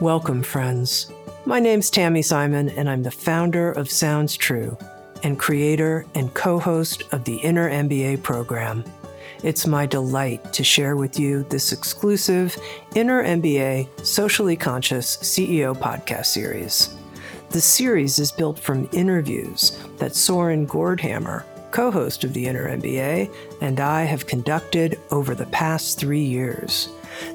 Welcome, friends. My name's Tammy Simon, and I'm the founder of Sounds True and creator and co-host of the Inner MBA program. It's my delight to share with you this exclusive Inner MBA Socially Conscious CEO podcast series. The series is built from interviews that Soren Gordhamer, co-host of the Inner MBA, and I have conducted over the past 3 years.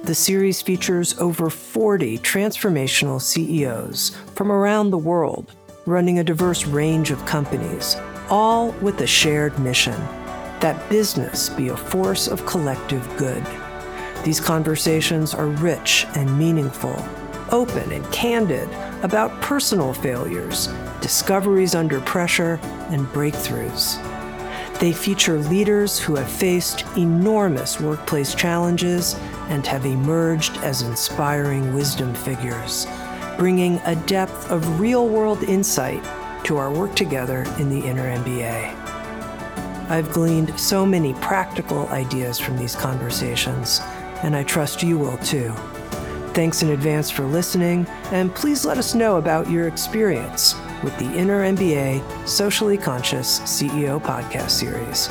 The series features over 40 transformational CEOs from around the world, running a diverse range of companies, all with a shared mission: that business be a force of collective good. These conversations are rich and meaningful, open and candid about personal failures, discoveries under pressure, and breakthroughs. They feature leaders who have faced enormous workplace challenges and have emerged as inspiring wisdom figures, bringing a depth of real-world insight to our work together in the Inner MBA. I've gleaned so many practical ideas from these conversations, and I trust you will too. Thanks in advance for listening, and please let us know about your experience with the Inner MBA Socially Conscious CEO podcast series.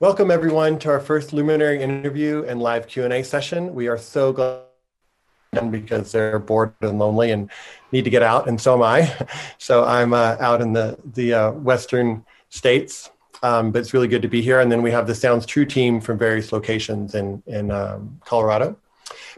Welcome, everyone, to our first Luminary interview and live Q&A session. We are so glad because they're bored and lonely and need to get out, and so am I. So I'm out in the western states, but it's really good to be here. And then we have the Sounds True team from various locations in Colorado.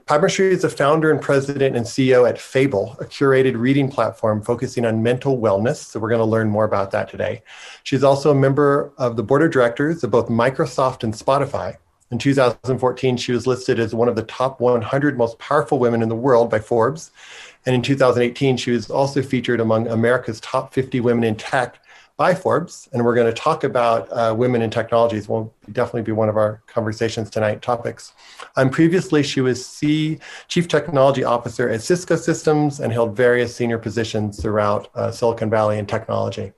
Padmasree is the founder and president and CEO at Fable, a curated reading platform focusing on mental wellness. So we're going to learn more about that today. She's also a member of the board of directors of both Microsoft and Spotify. In 2014, she was listed as one of the top 100 most powerful women in the world by Forbes. And in 2018, she was also featured among America's top 50 women in tech by Forbes. And we're going to talk about women in technologies. Will definitely be one of our conversations tonight topics. Previously, she was Chief Technology Officer at Cisco Systems and held various senior positions throughout Silicon Valley and technology.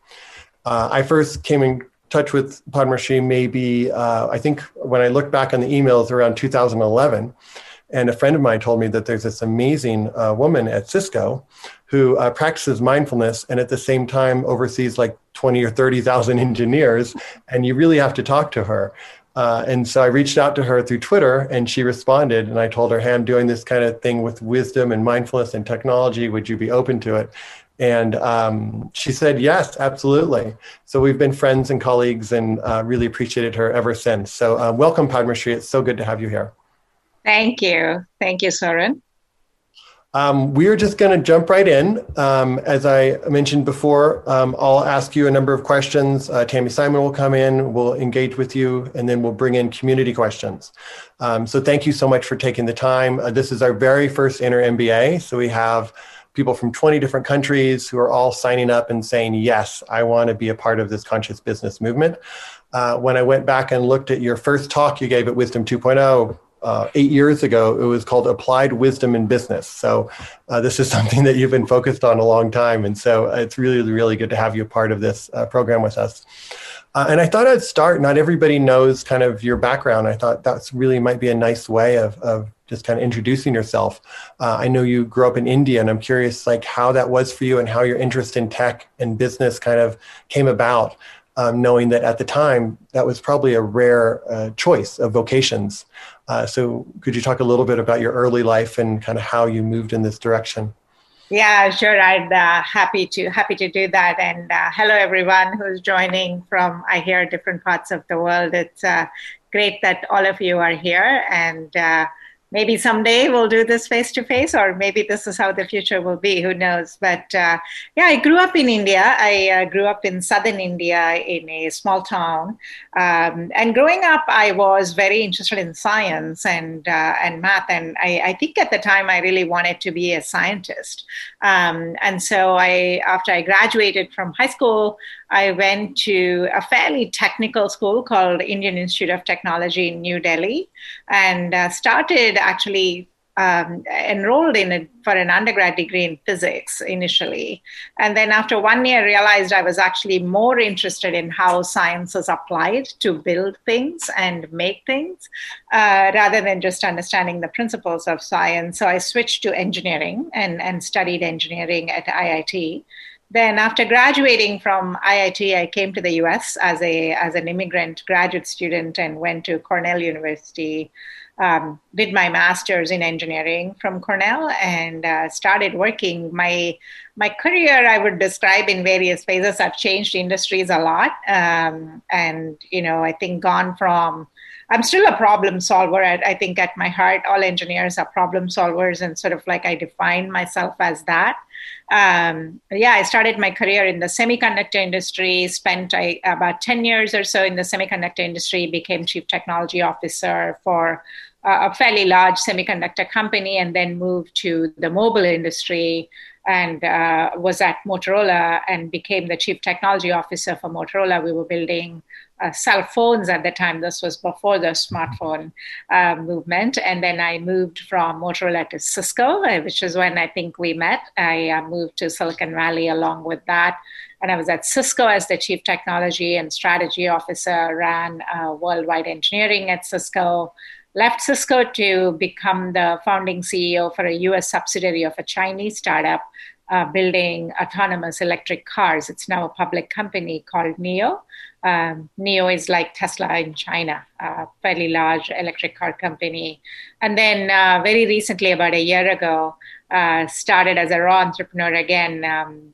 I first came in touch with Padmasree maybe, I think when I look back on the emails around 2011, and a friend of mine told me that there's this amazing woman at Cisco who practices mindfulness and at the same time oversees like 20 or 30,000 engineers, and you really have to talk to her. And so I reached out to her through Twitter, and she responded, and I told her, hey, I'm doing this kind of thing with wisdom and mindfulness and technology. Would you be open to it? And she said, yes, absolutely. So we've been friends and colleagues and really appreciated her ever since. So welcome, Padmasree. It's so good to have you here. Thank you. Thank you, Soren. We're just going to jump right in. As I mentioned before, I'll ask you a number of questions. Tammy Simon will come in, we'll engage with you, and then we'll bring in community questions. So thank you so much for taking the time. This is our very first Inner MBA. So we have people from 20 different countries who are all signing up and saying, yes, I want to be a part of this conscious business movement. When I went back and looked at your first talk you gave at Wisdom 2.0, 8 years ago, it was called Applied Wisdom in Business. So this is something that you've been focused on a long time. And so it's really, really good to have you a part of this program with us. And I thought I'd start, not everybody knows kind of your background. I thought that's really might be a nice way of just kind of introducing yourself. I know you grew up in India, and I'm curious like how that was for you and how your interest in tech and business kind of came about, knowing that at the time, that was probably a rare choice of vocations. So could you talk a little bit about your early life and kind of how you moved in this direction? Yeah, sure. I'd happy to do that. And hello, everyone who's joining from, I hear, different parts of the world. It's great that all of you are here. And Maybe someday we'll do this face-to-face, or maybe this is how the future will be. Who knows? But yeah, I grew up in India. I grew up in southern India in a small town. And growing up, I was very interested in science and math. And I think at the time, I really wanted to be a scientist. And so after I graduated from high school, I went to a fairly technical school called Indian Institute of Technology in New Delhi, and started actually enrolled in it for an undergrad degree in physics initially. And then after 1 year, realized I was actually more interested in how science is applied to build things and make things rather than just understanding the principles of science. So I switched to engineering and studied engineering at IIT. Then after graduating from IIT, I came to the US as an immigrant graduate student and went to Cornell University, did my master's in engineering from Cornell, and started working. My career, I would describe in various phases. I've changed industries a lot. And, you know, I think gone from, I'm still a problem solver. I think at my heart, all engineers are problem solvers, and sort of like I define myself as that. Yeah, I started my career in the semiconductor industry, spent about 10 years or so in the semiconductor industry, became chief technology officer for a fairly large semiconductor company, and then moved to the mobile industry and was at Motorola and became the chief technology officer for Motorola. We were building cell phones at the time. This was before the smartphone movement. And then I moved from Motorola to Cisco, which is when I think we met. I moved to Silicon Valley along with that. And I was at Cisco as the chief technology and strategy officer, ran worldwide engineering at Cisco, left Cisco to become the founding CEO for a US subsidiary of a Chinese startup building autonomous electric cars. It's now a public company called NIO. NIO is like Tesla in China, a fairly large electric car company. And then very recently, about a year ago, started as a raw entrepreneur again,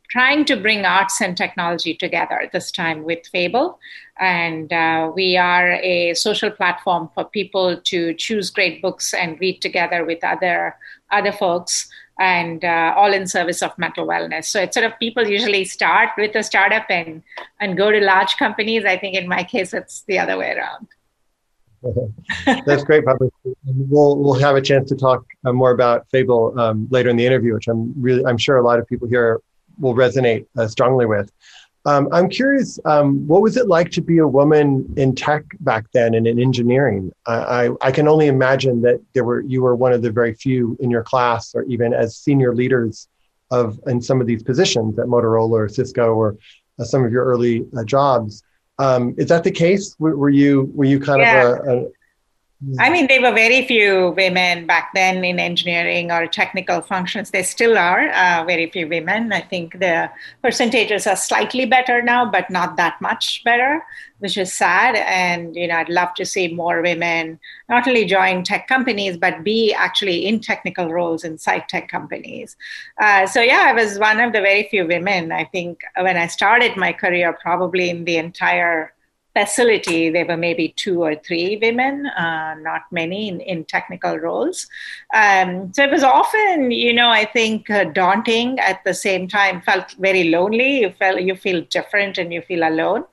trying to bring arts and technology together, this time with Fable. And we are a social platform for people to choose great books and read together with other folks, and all in service of mental wellness. So it's sort of people usually start with a startup and go to large companies. I think in my case, it's the other way around. That's great, Padmasree. We'll have a chance to talk more about Fable later in the interview, which I'm sure a lot of people here will resonate strongly with. I'm curious, what was it like to be a woman in tech back then and in engineering? I can only imagine that you were one of the very few in your class, or even as senior leaders in some of these positions at Motorola or Cisco or some of your early jobs. Is that the case? Were you kind of a... I mean, there were very few women back then in engineering or technical functions. There still are very few women. I think the percentages are slightly better now, but not that much better, which is sad. And, you know, I'd love to see more women not only join tech companies, but be actually in technical roles inside tech companies. So, yeah, I was one of the very few women. I think when I started my career, probably in the entire facility, there were maybe 2 or 3 women, not many in technical roles. So it was often, you know, I think daunting at the same time, felt very lonely. You feel different and you feel alone.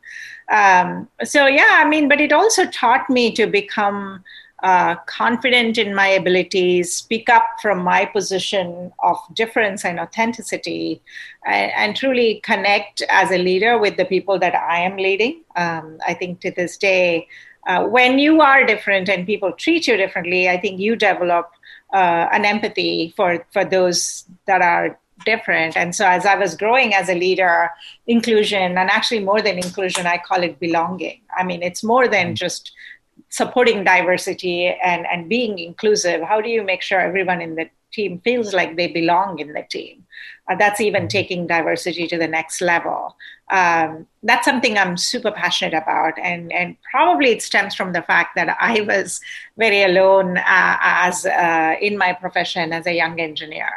So yeah, I mean, but it also taught me to become confident in my abilities, speak up from my position of difference and authenticity, and truly connect as a leader with the people that I am leading. I think to this day, when you are different and people treat you differently, I think you develop an empathy for those that are different. And so as I was growing as a leader, inclusion, and actually more than inclusion, I call it belonging. I mean, it's more than just supporting diversity and being inclusive. How do you make sure everyone in the team feels like they belong in the team? That's even taking diversity to the next level. That's something I'm super passionate about. And probably it stems from the fact that I was very alone in my profession as a young engineer.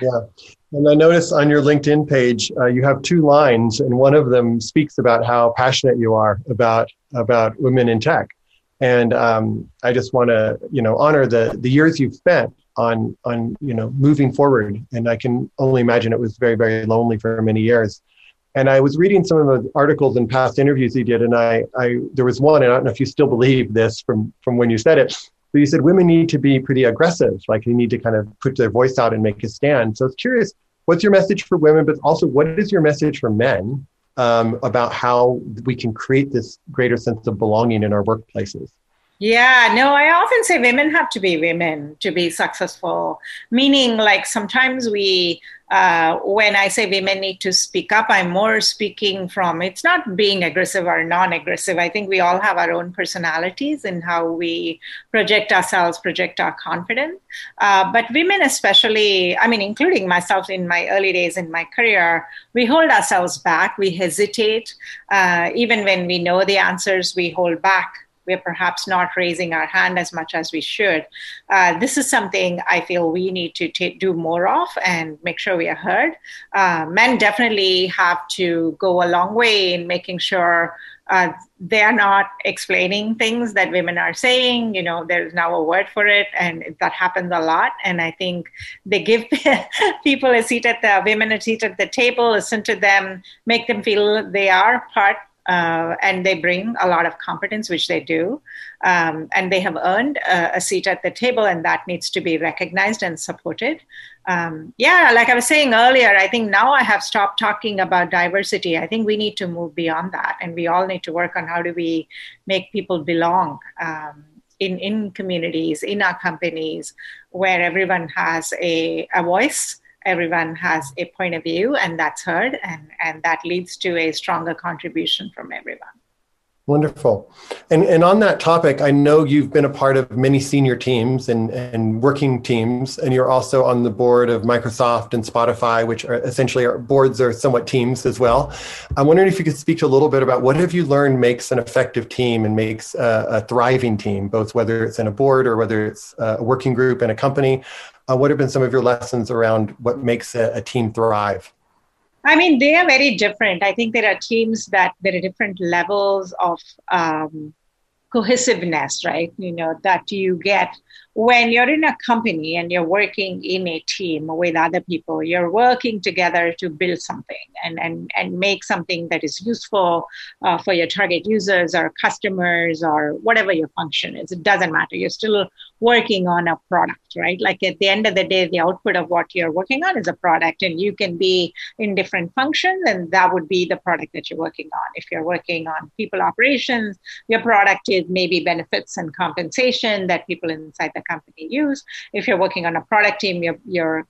Yeah. And I noticed on your LinkedIn page, you have 2 lines, and one of them speaks about how passionate you are about women in tech. And I just want to, honor the years you've spent on moving forward. And I can only imagine it was very, very lonely for many years. And I was reading some of the articles and past interviews you did, and I there was one, and I don't know if you still believe this from when you said it, but you said women need to be pretty aggressive, like they need to kind of put their voice out and make a stand. So I was curious, what's your message for women, but also what is your message for men about how we can create this greater sense of belonging in our workplaces? Yeah, no, I often say women have to be women to be successful, meaning like sometimes we, when I say women need to speak up, I'm more speaking from, it's not being aggressive or non-aggressive. I think we all have our own personalities in how we project ourselves, project our confidence. But women especially, I mean, including myself in my early days in my career, we hold ourselves back, we hesitate. Even when we know the answers, we hold back. We're perhaps not raising our hand as much as we should. This is something I feel we need to do more of and make sure we are heard. Men definitely have to go a long way in making sure they're not explaining things that women are saying. You know, there's now a word for it, and that happens a lot. And I think they give people women a seat at the table, listen to them, make them feel they are part. And they bring a lot of competence, which they do, and they have earned a seat at the table, and that needs to be recognized and supported. Like I was saying earlier, I think now I have stopped talking about diversity. I think we need to move beyond that, and we all need to work on how do we make people belong in communities, in our companies, where everyone has a voice. Everyone has a point of view, and that's heard, and that leads to a stronger contribution from everyone. Wonderful. And on that topic, I know you've been a part of many senior teams and working teams, and you're also on the board of Microsoft and Spotify, which are essentially boards are somewhat teams as well. I'm wondering if you could speak to a little bit about what have you learned makes an effective team and makes a thriving team, both whether it's in a board or whether it's a working group in a company. What have been some of your lessons around what makes a team thrive? I mean, they are very different. I think there are teams that there are different levels of cohesiveness, right? That you get when you're in a company and you're working in a team with other people. You're working together to build something and make something that is useful for your target users or customers or whatever your function is. It doesn't matter. You're still working on a product, right? Like at the end of the day, the output of what you're working on is a product, and you can be in different functions, and that would be the product that you're working on. If you're working on people operations, your product is maybe benefits and compensation that people inside the company use. If you're working on a product team, you're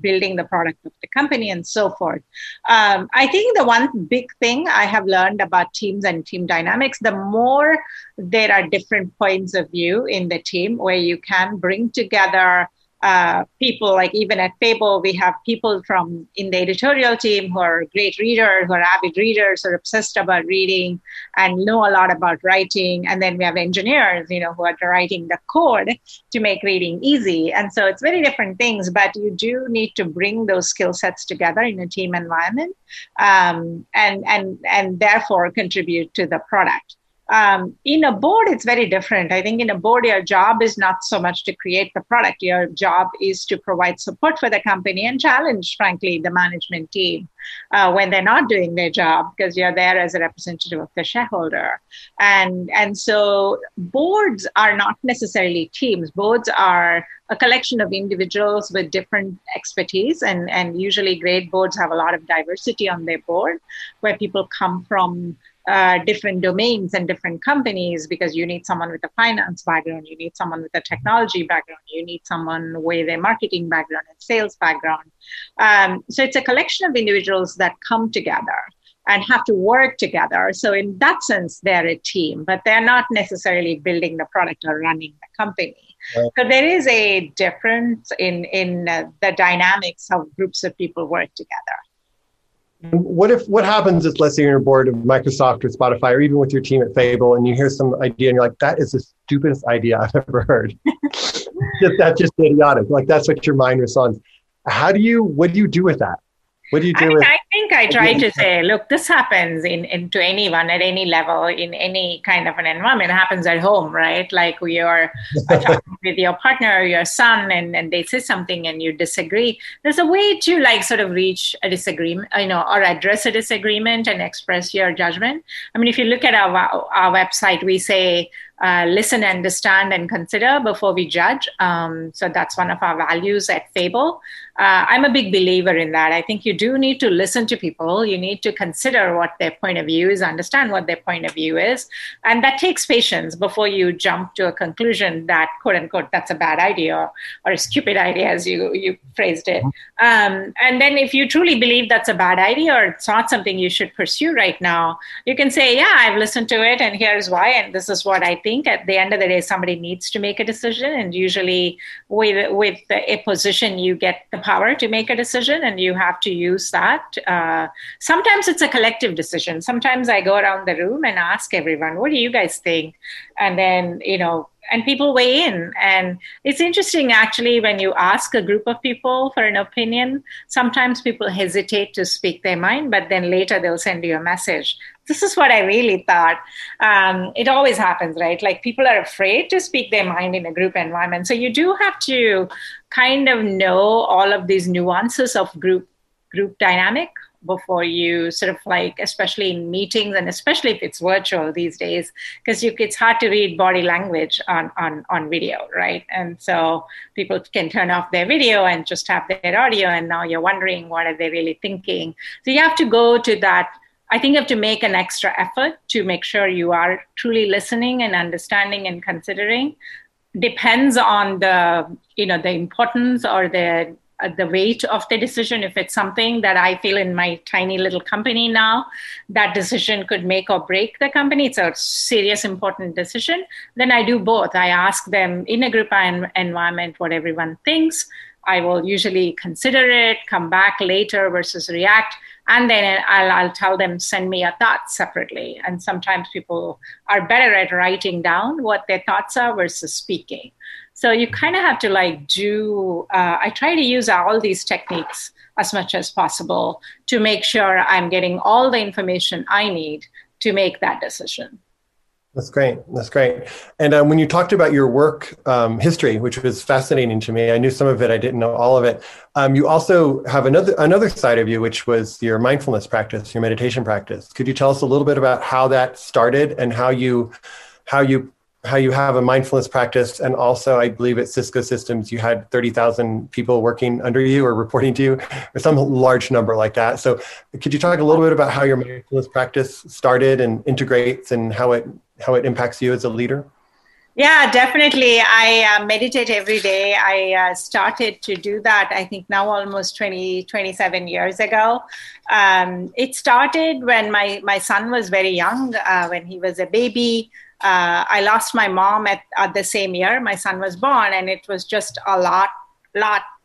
building the product of the company and so forth. I think the one big thing I have learned about teams and team dynamics, the more there are different points of view in the team where you can bring together people, like even at Fable, we have people from in the editorial team who are great readers, who are avid readers, who are obsessed about reading and know a lot about writing. And then we have engineers, who are writing the code to make reading easy. And so it's very different things, but you do need to bring those skill sets together in a team environment, and therefore contribute to the product. In a board, it's very different. I think in a board, your job is not so much to create the product. Your job is to provide support for the company and challenge, frankly, the management team when they're not doing their job, because you're there as a representative of the shareholder. And so boards are not necessarily teams. Boards are a collection of individuals with different expertise, and usually great boards have a lot of diversity on their board, where people come from different domains and different companies, because you need someone with a finance background, you need someone with a technology background, you need someone with a marketing background and sales background. So it's a collection of individuals that come together and have to work together. So in that sense, they're a team, but they're not necessarily building the product or running the company. Right. So there is a difference in the dynamics of groups of people work together. What happens if, let's say, you're on a board of Microsoft or Spotify, or even with your team at Fable, and you hear some idea and you're like, that is the stupidest idea I've ever heard. That's just idiotic. Like, that's what your mind responds. What do you do with that? What do you do? I mean, I think think I try to say, look, this happens in to anyone at any level, in any kind of an environment. It happens at home, right? Like you're talking with your partner or your son and they say something and you disagree. There's a way to like sort of reach a disagreement, you know, or address a disagreement and express your judgment. I mean, if you look at our website, we say, listen, understand, and consider before we judge. So that's one of our values at Fable. I'm a big believer in that. I think you do need to listen to people. You need to consider what their point of view is, understand what their point of view is. And that takes patience before you jump to a conclusion that, quote unquote, that's a bad idea or a stupid idea, as you phrased it. And then if you truly believe that's a bad idea or it's not something you should pursue right now, you can say, yeah, I've listened to it and here's why. And this is what I think. At the end of the day, somebody needs to make a decision. And usually with a position, you get the power to make a decision and you have to use that. Sometimes it's a collective decision. Sometimes I go around the room and ask everyone, what do you guys think? And then, you know, and people weigh in. And it's interesting, actually, when you ask a group of people for an opinion, sometimes people hesitate to speak their mind, but then later they'll send you a message. This is what I really thought. It always happens, right? Like people are afraid to speak their mind in a group environment. So you do have to kind of know all of these nuances of group dynamic before you sort of like, especially in meetings and especially if it's virtual these days, because it's hard to read body language on video, right? And so people can turn off their video and just have their audio. And now you're wondering, what are they really thinking? So you have to go to that. I think you have to make an extra effort to make sure you are truly listening and understanding and considering. Depends on the, you know, the importance or the weight of the decision. If it's something that I feel in my tiny little company now, that decision could make or break the company. It's a serious, important decision. Then I do both. I ask them in a group environment what everyone thinks. I will usually consider it, come back later versus react. And then I'll tell them, send me your thoughts separately. And sometimes people are better at writing down what their thoughts are versus speaking. So you kind of have to like I try to use all these techniques as much as possible to make sure I'm getting all the information I need to make that decision. That's great. That's great. And when you talked about your work history, which was fascinating to me, I knew some of it, I didn't know all of it. You also have another side of you, which was your mindfulness practice, your meditation practice. Could you tell us a little bit about how that started and how you have a mindfulness practice? And also, I believe at Cisco Systems, you had 30,000 people working under you or reporting to you, or some large number like that. So could you talk a little bit about how your mindfulness practice started and integrates and how it impacts you as a leader? Yeah, definitely. I meditate every day. I started to do that, I think now almost 27 years ago. It started when my son was very young, when he was a baby. I lost my mom at the same year my son was born, and it was just a lot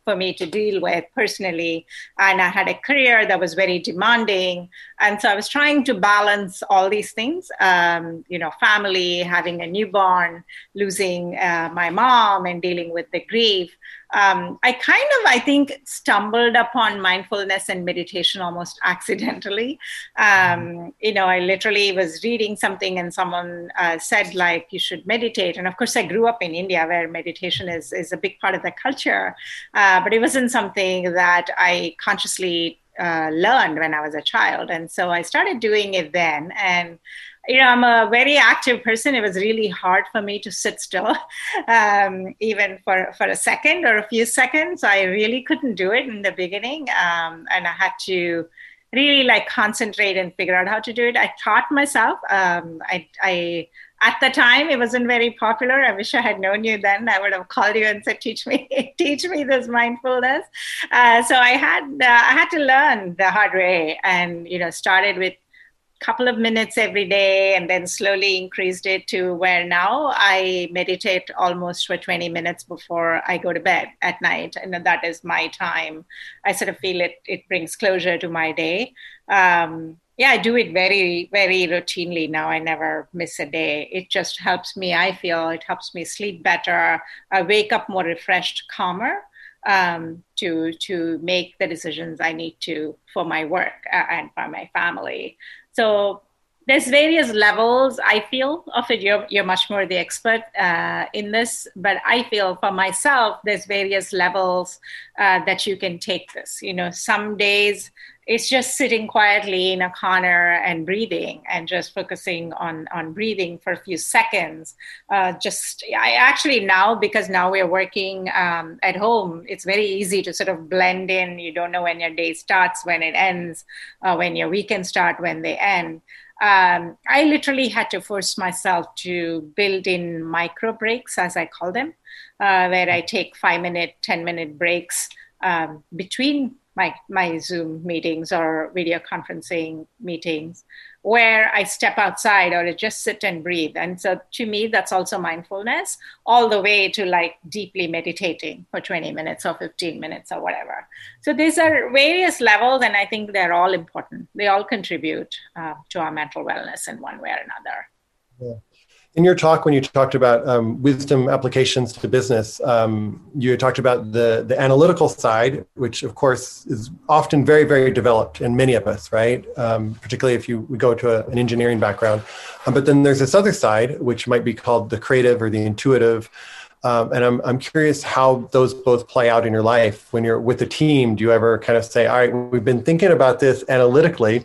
for me to deal with personally. And I had a career that was very demanding. And so I was trying to balance all these things, family, having a newborn, losing my mom and dealing with the grief. I stumbled upon mindfulness and meditation almost accidentally. I literally was reading something and someone said, like, you should meditate. And of course, I grew up in India where meditation is a big part of the culture. But it wasn't something that I consciously learned when I was a child. And so I started doing it then. And I'm a very active person. It was really hard for me to sit still, even for a second or a few seconds. I really couldn't do it in the beginning. And I had to really concentrate and figure out how to do it. I taught myself. At the time, it wasn't very popular. I wish I had known you then. I would have called you and said, teach me this mindfulness. So I had to learn the hard way, and, started with couple of minutes every day and then slowly increased it to where now I meditate almost for 20 minutes before I go to bed at night. And that is my time. I sort of feel it brings closure to my day. I do it very, very routinely now. I never miss a day. It just helps me. I feel it helps me sleep better. I wake up more refreshed, calmer. to make the decisions I need to for my work and for my family. So there's various levels, I feel, of it. You're much more the expert in this, but I feel for myself, there's various levels that you can take this. You know, some days it's just sitting quietly in a corner and breathing and just focusing on breathing for a few seconds. I actually now, because now we're working at home, it's very easy to sort of blend in. You don't know when your day starts, when it ends, when your weekends start, when they end. I literally had to force myself to build in micro breaks, as I call them, where I take 5-minute, 10-minute breaks between my Zoom meetings or video conferencing meetings, where I step outside or I just sit and breathe. And so to me, that's also mindfulness, all the way to like deeply meditating for 20 minutes or 15 minutes or whatever. So these are various levels, and I think they're all important. They all contribute to our mental wellness in one way or another. Yeah. In your talk, when you talked about wisdom applications to business, you talked about the analytical side, which of course is often very, very developed in many of us, right? Particularly if we go to an engineering background. But then there's this other side, which might be called the creative or the intuitive. And I'm curious how those both play out in your life. When you're with a team, do you ever kind of say, all right, we've been thinking about this analytically,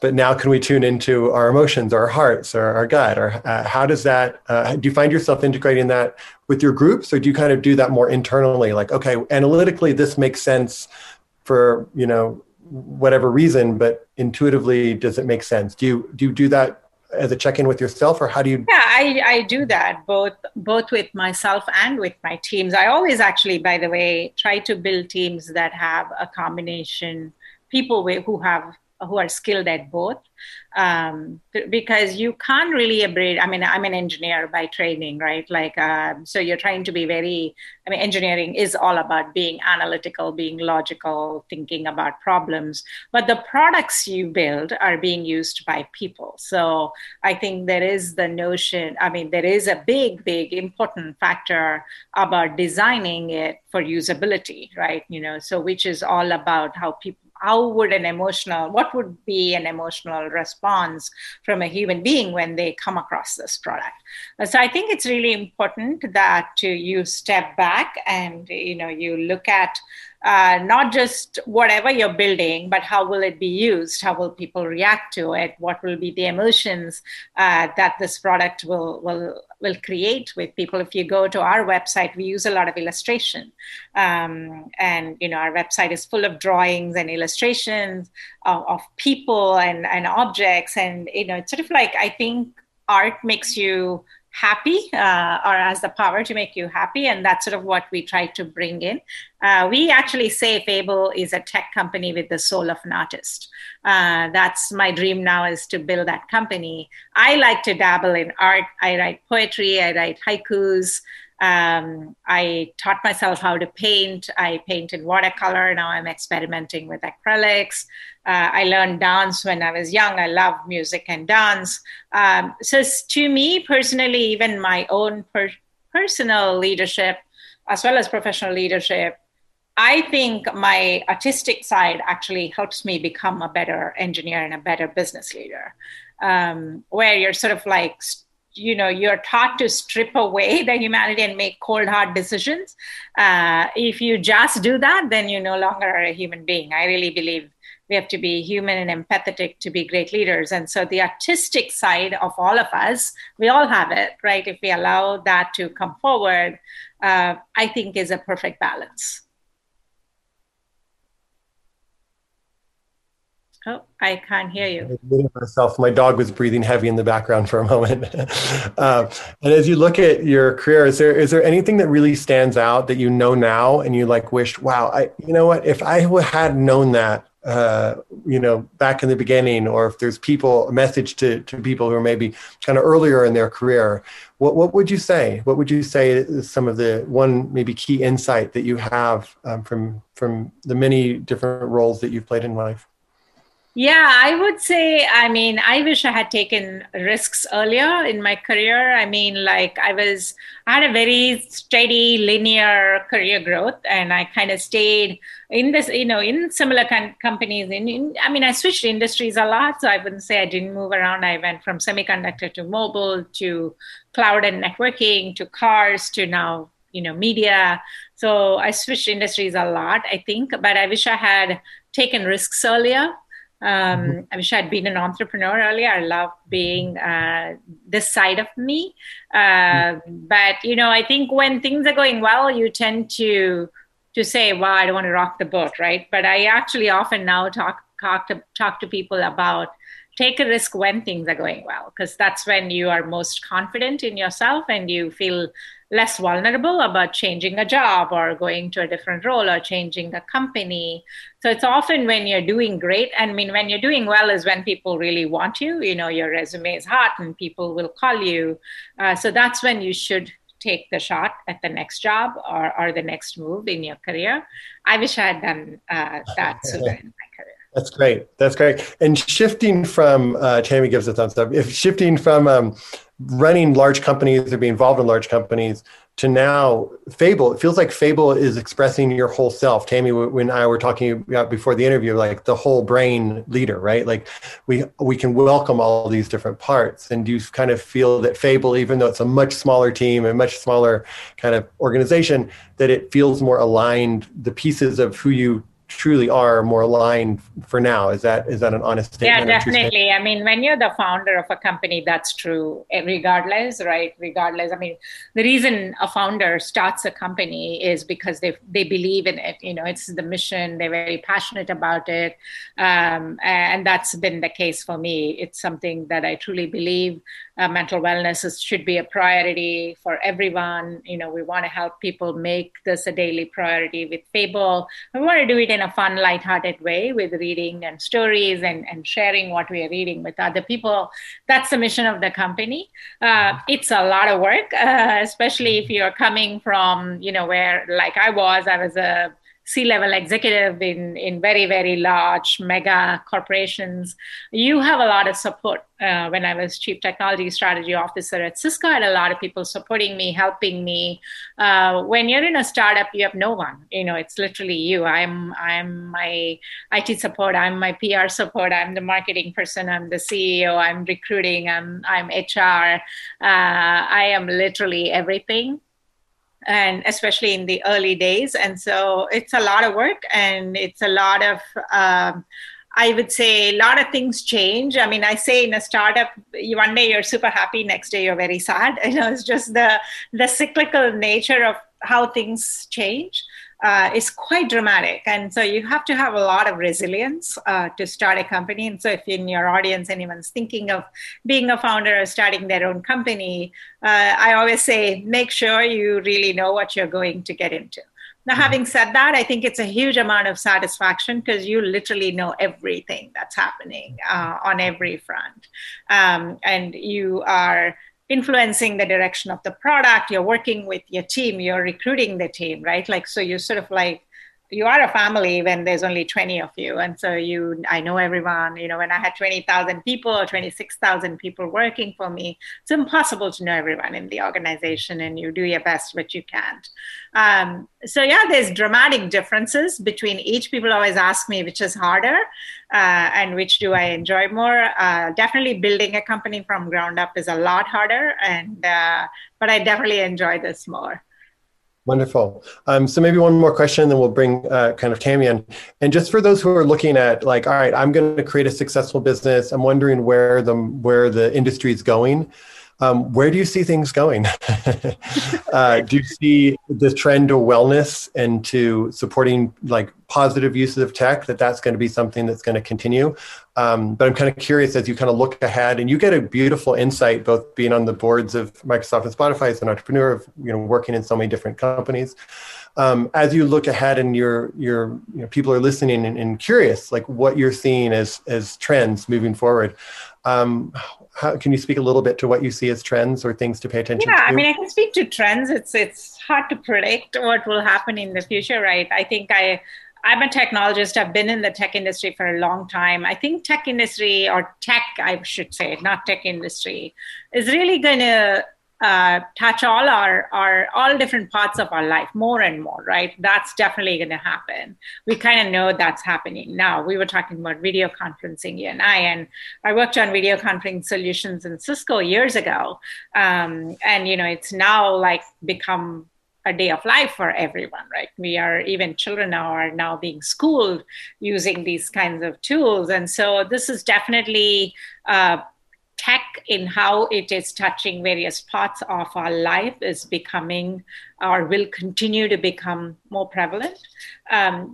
but now can we tune into our emotions, our hearts, or our gut? Or how does that, do you find yourself integrating that with your groups? Or do you kind of do that more internally? Like, okay, analytically, this makes sense for, you know, whatever reason, but intuitively, does it make sense? Do you do that as a check-in with yourself, or how do you? Yeah, I do that both with myself and with my teams. I always actually, by the way, try to build teams that have a combination, people who are skilled at both, because you can't really abrade. I mean, I'm an engineer by training, right? Like, so you're trying to be engineering is all about being analytical, being logical, thinking about problems, but the products you build are being used by people. So I think there is a big, big important factor about designing it for usability, right? You know, so which is all about what would be an emotional response from a human being when they come across this product? So I think it's really important that you step back and, you know, you look at not just whatever you're building, but how will it be used? How will people react to it? What will be the emotions that this product will create with people? If you go to our website, we use a lot of illustration. And, you know, our website is full of drawings and illustrations of people and objects. And, you know, it's sort of like, I think art makes you happy or has the power to make you happy. And that's sort of what we try to bring in. We actually say Fable is a tech company with the soul of an artist. That's my dream now, is to build that company. I like to dabble in art. I write poetry. I write haikus. I taught myself how to paint. I paint in watercolor. Now I'm experimenting with acrylics. I learned dance when I was young. I love music and dance. So to me personally, even my own personal leadership, as well as professional leadership, I think my artistic side actually helps me become a better engineer and a better business leader, where you're sort of like, you know, you're taught to strip away the humanity and make cold, hard decisions. If you just do that, then you no longer are a human being. I really believe we have to be human and empathetic to be great leaders. And so the artistic side of all of us, we all have it, right? If we allow that to come forward, I think is a perfect balance. Oh, I can't hear you. My dog was breathing heavy in the background for a moment. And as you look at your career, is there anything that really stands out that you know now and you like wished, wow, you know what, if I had known that, you know, back in the beginning, or if there's a message to people who are maybe kind of earlier in their career, what would you say? What would you say is some of the one maybe key insight that you have from the many different roles that you've played in life? Yeah, I would say, I mean, I wish I had taken risks earlier in my career. I mean, like I had a very steady, linear career growth, and I kind of stayed in this, you know, in similar kind of companies. I mean, I switched industries a lot, so I wouldn't say I didn't move around. I went from semiconductor to mobile to cloud and networking to cars to now, you know, media. So I switched industries a lot, I think, but I wish I had taken risks earlier. I wish I'd been an entrepreneur earlier. I love being this side of me. But, you know, I think when things are going well, you tend to say, well, I don't want to rock the boat, right? But I actually often now talk to people about take a risk when things are going well, because that's when you are most confident in yourself and you feel less vulnerable about changing a job or going to a different role or changing a company. So it's often when you're doing great. I mean, when you're doing well is when people really want you, you know, your resume is hot and people will call you. So that's when you should take the shot at the next job or the next move in your career. I wish I had done that sooner in my career. That's great. That's great. And shifting from, Tammy gives a thumbs up, running large companies or being involved in large companies to now Fable, it feels like Fable is expressing your whole self. Tammy, when I were talking about before the interview, like the whole brain leader, right? Like we can welcome all these different parts. And do you kind of feel that Fable, even though it's a much smaller team and much smaller kind of organization, that it feels more aligned, the pieces of who you truly are more aligned for now? Is that an honest statement? Yeah, definitely. I mean, when you're the founder of a company, that's true regardless, right? Regardless. I mean, the reason a founder starts a company is because they believe in it. You know, it's the mission. They're very passionate about it. And that's been the case for me. It's something that I truly believe. Mental wellness should be a priority for everyone. You know, we want to help people make this a daily priority with Fable. We want to do it in a fun, lighthearted way with reading and stories and sharing what we are reading with other people. That's the mission of the company. It's a lot of work, especially if you're coming from, you know, where like I was a C-level executive in very, very large mega corporations. You have a lot of support. When I was Chief Technology Strategy Officer at Cisco, I had a lot of people supporting me, helping me. When you're in a startup, you have no one. You know, it's literally you. I'm my IT support. I'm my PR support. I'm the marketing person. I'm the CEO. I'm recruiting. I'm HR. I am literally everything. And especially in the early days. And so it's a lot of work and it's a lot of, I would say a lot of things change. I mean, I say in a startup, one day you're super happy, next day you're very sad. You know, it's just the cyclical nature of how things change. Is quite dramatic. And so you have to have a lot of resilience to start a company. And so if in your audience, anyone's thinking of being a founder or starting their own company, I always say, make sure you really know what you're going to get into. Now, having said that, I think it's a huge amount of satisfaction because you literally know everything that's happening on every front. And you are influencing the direction of the product, you're working with your team, you're recruiting the team, right? Like, so you're sort of like, you are a family when there's only 20 of you. And so I know everyone, you know, when I had 20,000 people or 26,000 people working for me, it's impossible to know everyone in the organization and you do your best, but you can't. So yeah, there's dramatic differences between each. People always ask me which is harder and which do I enjoy more. Definitely building a company from ground up is a lot harder, but I definitely enjoy this more. Wonderful. So maybe one more question, then we'll bring kind of Tammy in. And just for those who are looking at like, all right, I'm going to create a successful business. I'm wondering where the industry is going. Where do you see things going? Do you see the trend to wellness and to supporting like positive uses of tech, that's going to be something that's going to continue? But I'm kind of curious as you kind of look ahead and you get a beautiful insight, both being on the boards of Microsoft and Spotify as an entrepreneur, of, you know, working in so many different companies. As you look ahead and your you know, people are listening and curious, like what you're seeing as trends moving forward. How can you speak a little bit to what you see as trends or things to pay attention to? Yeah, I mean, I can speak to trends. It's hard to predict what will happen in the future, right? I think I I'm a technologist. I've been in the tech industry for a long time. I think tech industry, or tech, I should say, not tech industry, is really going to touch all our all different parts of our life more and more, right? That's definitely going to happen. We kind of know that's happening now. We were talking about video conferencing, you and I worked on video conferencing solutions in Cisco years ago. And, you know, it's now like become a day of life for everyone, right? We are, even children now are now being schooled using these kinds of tools. And so this is definitely tech in how it is touching various parts of our life is becoming, or will continue to become, more prevalent.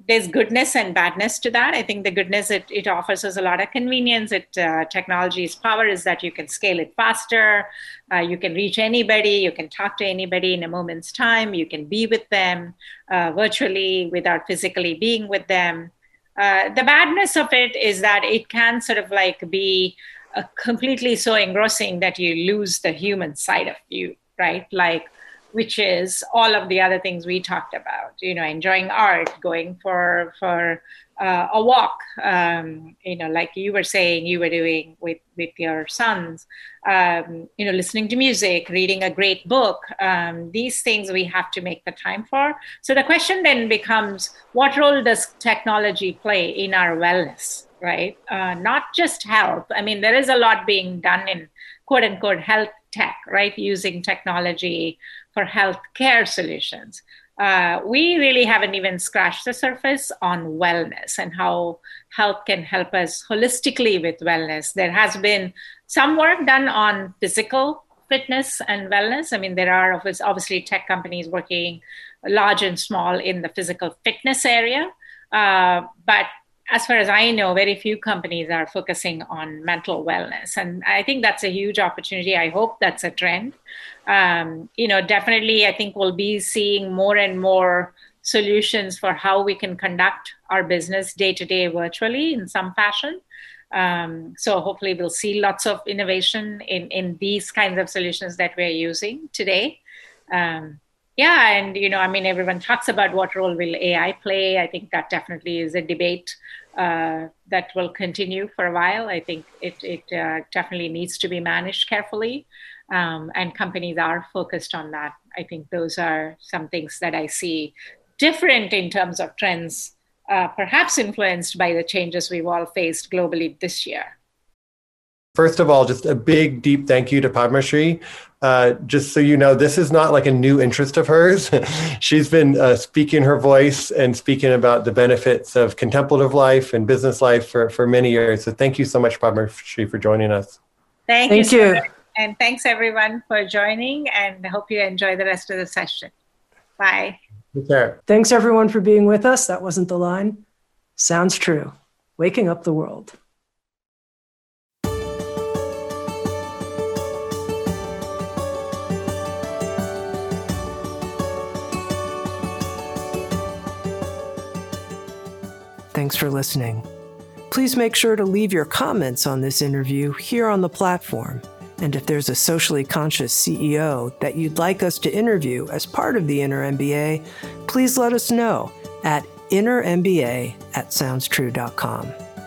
There's goodness and badness to that. I think the goodness, it offers us a lot of convenience. Technology's power is that you can scale it faster. You can reach anybody. You can talk to anybody in a moment's time. You can be with them virtually without physically being with them. The badness of it is that it can sort of like be completely so engrossing that you lose the human side of you, right? Like, which is all of the other things we talked about, you know, enjoying art, going for a walk, you know, like you were saying you were doing with your sons, you know, listening to music, reading a great book. These things we have to make the time for. So the question then becomes, what role does technology play in our wellness? Right? Not just health. I mean, there is a lot being done in quote unquote health tech, right? Using technology for healthcare solutions. We really haven't even scratched the surface on wellness and how health can help us holistically with wellness. There has been some work done on physical fitness and wellness. I mean, there are obviously tech companies working large and small in the physical fitness area, but as far as I know, very few companies are focusing on mental wellness. And I think that's a huge opportunity. I hope that's a trend. You know, definitely, I think we'll be seeing more and more solutions for how we can conduct our business day to day virtually in some fashion. So hopefully we'll see lots of innovation in these kinds of solutions that we're using today. Yeah. And, you know, I mean, everyone talks about what role will AI play. I think that definitely is a debate that will continue for a while. I think it definitely needs to be managed carefully. And companies are focused on that. I think those are some things that I see different in terms of trends, perhaps influenced by the changes we've all faced globally this year. First of all, just a big, deep thank you to Padmasree. Just so you know, this is not like a new interest of hers. She's been speaking her voice and speaking about the benefits of contemplative life and business life for many years. So thank you so much, Padmasree, for joining us. Thank you. So much. And thanks, everyone, for joining. And I hope you enjoy the rest of the session. Bye. Take care. Thanks, everyone, for being with us. That wasn't the line. Sounds True. Waking up the world. Thanks for listening. Please make sure to leave your comments on this interview here on the platform. And if there's a socially conscious CEO that you'd like us to interview as part of the Inner MBA, please let us know at innermba@soundstrue.com.